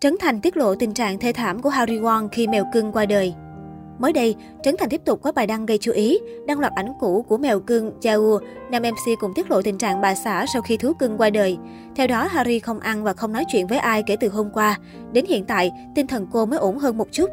Trấn Thành tiết lộ tình trạng thê thảm của Harry Wang khi mèo cưng qua đời. Mới đây, Trấn Thành tiếp tục có bài đăng gây chú ý, đăng loạt ảnh cũ của mèo cưng Gia Ưu. Nam MC cũng tiết lộ tình trạng bà xã sau khi thú cưng qua đời. Theo đó, Harry không ăn và không nói chuyện với ai kể từ hôm qua. Đến hiện tại, tinh thần cô mới ổn hơn một chút.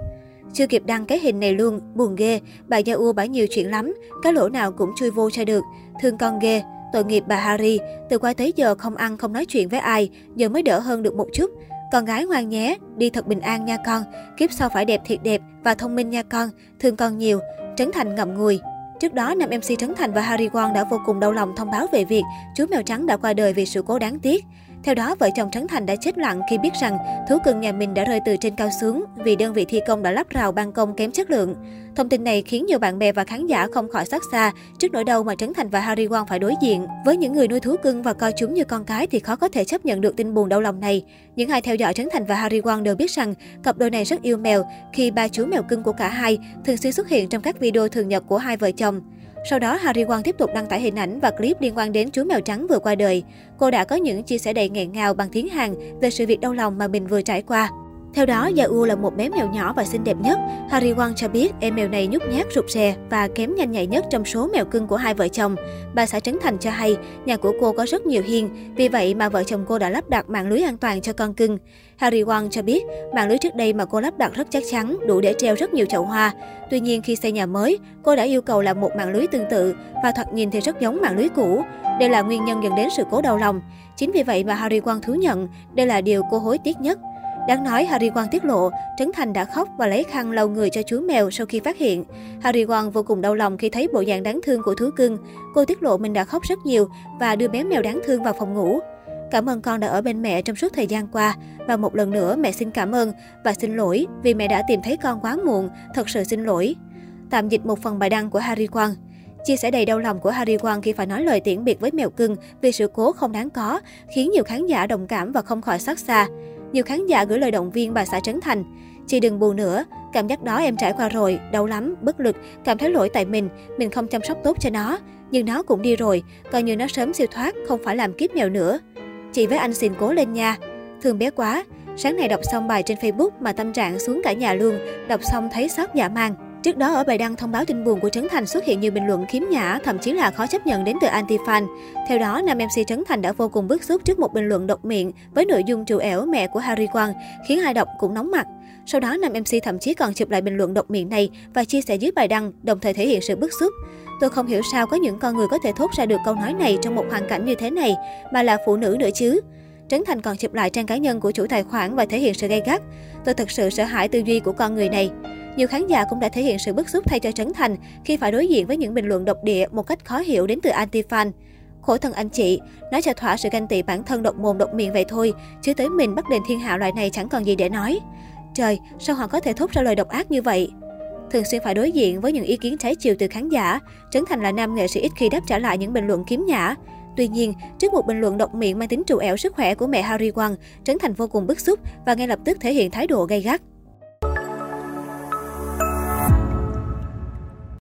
Chưa kịp đăng cái hình này luôn, buồn ghê. Bà Gia Ưu bả nhiều chuyện lắm, cái lỗ nào cũng chui vô cho được. Thương con ghê, tội nghiệp bà Harry. Từ qua tới giờ không ăn, không nói chuyện với ai, giờ mới đỡ hơn được một chút. Con gái ngoan nhé, đi thật bình an nha con, kiếp sau phải đẹp thiệt đẹp và thông minh nha con, thương con nhiều, Trấn Thành ngậm ngùi. Trước đó, nam MC Trấn Thành và Harry Quang đã vô cùng đau lòng thông báo về việc chú mèo trắng đã qua đời vì sự cố đáng tiếc. Theo đó, vợ chồng Trấn Thành đã chết lặng khi biết rằng thú cưng nhà mình đã rơi từ trên cao xuống vì đơn vị thi công đã lắp rào ban công kém chất lượng. Thông tin này khiến nhiều bạn bè và khán giả không khỏi xót xa trước nỗi đau mà Trấn Thành và Harry Wang phải đối diện. Với những người nuôi thú cưng và coi chúng như con cái thì khó có thể chấp nhận được tin buồn đau lòng này. Những ai theo dõi Trấn Thành và Harry Wang đều biết rằng cặp đôi này rất yêu mèo khi ba chú mèo cưng của cả hai thường xuyên xuất hiện trong các video thường nhật của hai vợ chồng. Sau đó, Harry Quang tiếp tục đăng tải hình ảnh và clip liên quan đến chú mèo trắng vừa qua đời. Cô đã có những chia sẻ đầy nghẹn ngào bằng tiếng Hàn về sự việc đau lòng mà mình vừa trải qua. Theo đó, Gia Ưu là một bé mèo nhỏ và xinh đẹp nhất. Harry Quang cho biết em mèo này nhút nhát, rụt rè và kém nhanh nhạy nhất trong số mèo cưng của hai vợ chồng. Bà xã Trấn Thành cho hay, nhà của cô có rất nhiều hiên, vì vậy mà vợ chồng cô đã lắp đặt mạng lưới an toàn cho con cưng. Harry Quang cho biết, mạng lưới trước đây mà cô lắp đặt rất chắc chắn, đủ để treo rất nhiều chậu hoa. Tuy nhiên, khi xây nhà mới, cô đã yêu cầu làm một mạng lưới tương tự và thoạt nhìn thì rất giống mạng lưới cũ. Đây là nguyên nhân dẫn đến sự cố đau lòng. Chính vì vậy mà Harry Quang thú nhận, đây là điều cô hối tiếc nhất. Đáng nói, Harry Quang tiết lộ, Trấn Thành đã khóc và lấy khăn lau người cho chú mèo sau khi phát hiện. Harry Quang vô cùng đau lòng khi thấy bộ dạng đáng thương của thú cưng. Cô tiết lộ mình đã khóc rất nhiều và đưa bé mèo đáng thương vào phòng ngủ. Cảm ơn con đã ở bên mẹ trong suốt thời gian qua. Và một lần nữa mẹ xin cảm ơn và xin lỗi vì mẹ đã tìm thấy con quá muộn. Thật sự xin lỗi. Tạm dịch một phần bài đăng của Harry Quang. Chia sẻ đầy đau lòng của Harry Wang khi phải nói lời tiễn biệt với mèo cưng vì sự cố không đáng có, khiến nhiều khán giả đồng cảm và không khỏi xót xa. Nhiều khán giả gửi lời động viên bà xã Trấn Thành. Chị đừng buồn nữa, cảm giác đó em trải qua rồi, đau lắm, bất lực, cảm thấy lỗi tại mình không chăm sóc tốt cho nó. Nhưng nó cũng đi rồi, coi như nó sớm siêu thoát, không phải làm kiếp mèo nữa. Chị với anh xin cố lên nha, thương bé quá. Sáng nay đọc xong bài trên Facebook mà tâm trạng xuống cả nhà luôn, đọc xong thấy xót dã man. Trước đó, ở bài đăng thông báo tin buồn của Trấn Thành xuất hiện nhiều bình luận khiếm nhã, thậm chí là khó chấp nhận đến từ anti-fan. Theo đó, nam MC Trấn Thành đã vô cùng bức xúc trước một bình luận độc miệng với nội dung trù ẻo mẹ của Harry Quang, khiến ai đọc cũng nóng mặt. Sau đó, nam MC thậm chí còn chụp lại bình luận độc miệng này và chia sẻ dưới bài đăng, đồng thời thể hiện sự bức xúc. Tôi không hiểu sao có những con người có thể thốt ra được câu nói này trong một hoàn cảnh như thế này, mà là phụ nữ nữa chứ. Trấn Thành còn chụp lại trang cá nhân của chủ tài khoản và thể hiện sự gay gắt. Tôi thật sự sợ hãi tư duy của con người này. Nhiều khán giả cũng đã thể hiện sự bức xúc thay cho Trấn Thành khi phải đối diện với những bình luận độc địa một cách khó hiểu đến từ anti-fan. Khổ thân anh chị, nói cho thỏa sự ganh tị bản thân độc mồm độc miệng vậy thôi, chứ tới mình Bắc Đền Thiên Hạ loại này chẳng còn gì để nói. Trời, sao họ có thể thốt ra lời độc ác như vậy? Thường xuyên phải đối diện với những ý kiến trái chiều từ khán giả, Trấn Thành là nam nghệ sĩ ít khi đáp trả lại những bình luận khiếm nhã. Tuy nhiên, trước một bình luận độc miệng mang tính trù ẻo sức khỏe của mẹ Harry Wang, Trấn Thành vô cùng bức xúc và ngay lập tức thể hiện thái độ gay gắt.